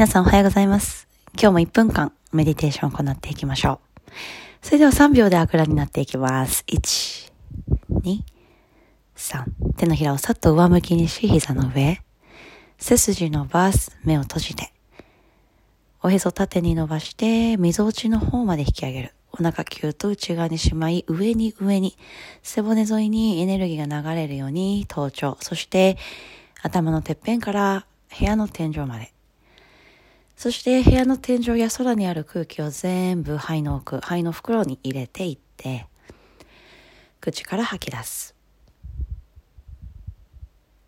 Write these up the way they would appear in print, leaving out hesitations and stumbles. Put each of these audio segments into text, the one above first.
皆さんおはようございます。今日も1分間メディテーションを行っていきましょう。それでは3秒であぐらになっていきます。1、2、3。手のひらをさっと上向きにし、膝の上、背筋伸ばす、目を閉じておへそ縦に伸ばして、みぞおちの方まで引き上げる。お腹キューッと内側にしまい、上に背骨沿いにエネルギーが流れるように頭頂、そして頭のてっぺんから部屋の天井まで、そして部屋の天井や空にある空気を全部肺の奥、肺の袋に入れていって口から吐き出す。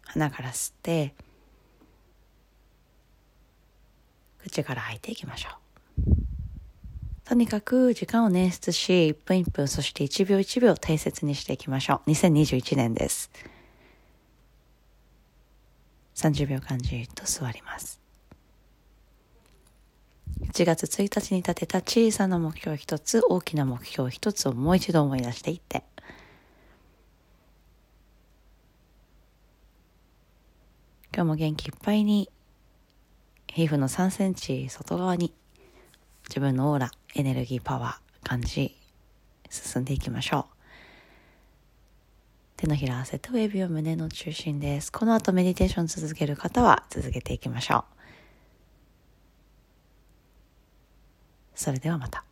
鼻から吸って口から吐いていきましょう。とにかく時間を捻出し、1分1分、そして1秒1秒大切にしていきましょう。2021年です。30秒間じっと座ります。1月1日に立てた小さな目標一つ、大きな目標一つをもう一度思い出していって、今日も元気いっぱいに皮膚の3センチ外側に自分のオーラ、エネルギー、パワー感じ進んでいきましょう。手のひら、汗と親指を胸の中心です。この後メディテーション続ける方は続けていきましょう。それではまた。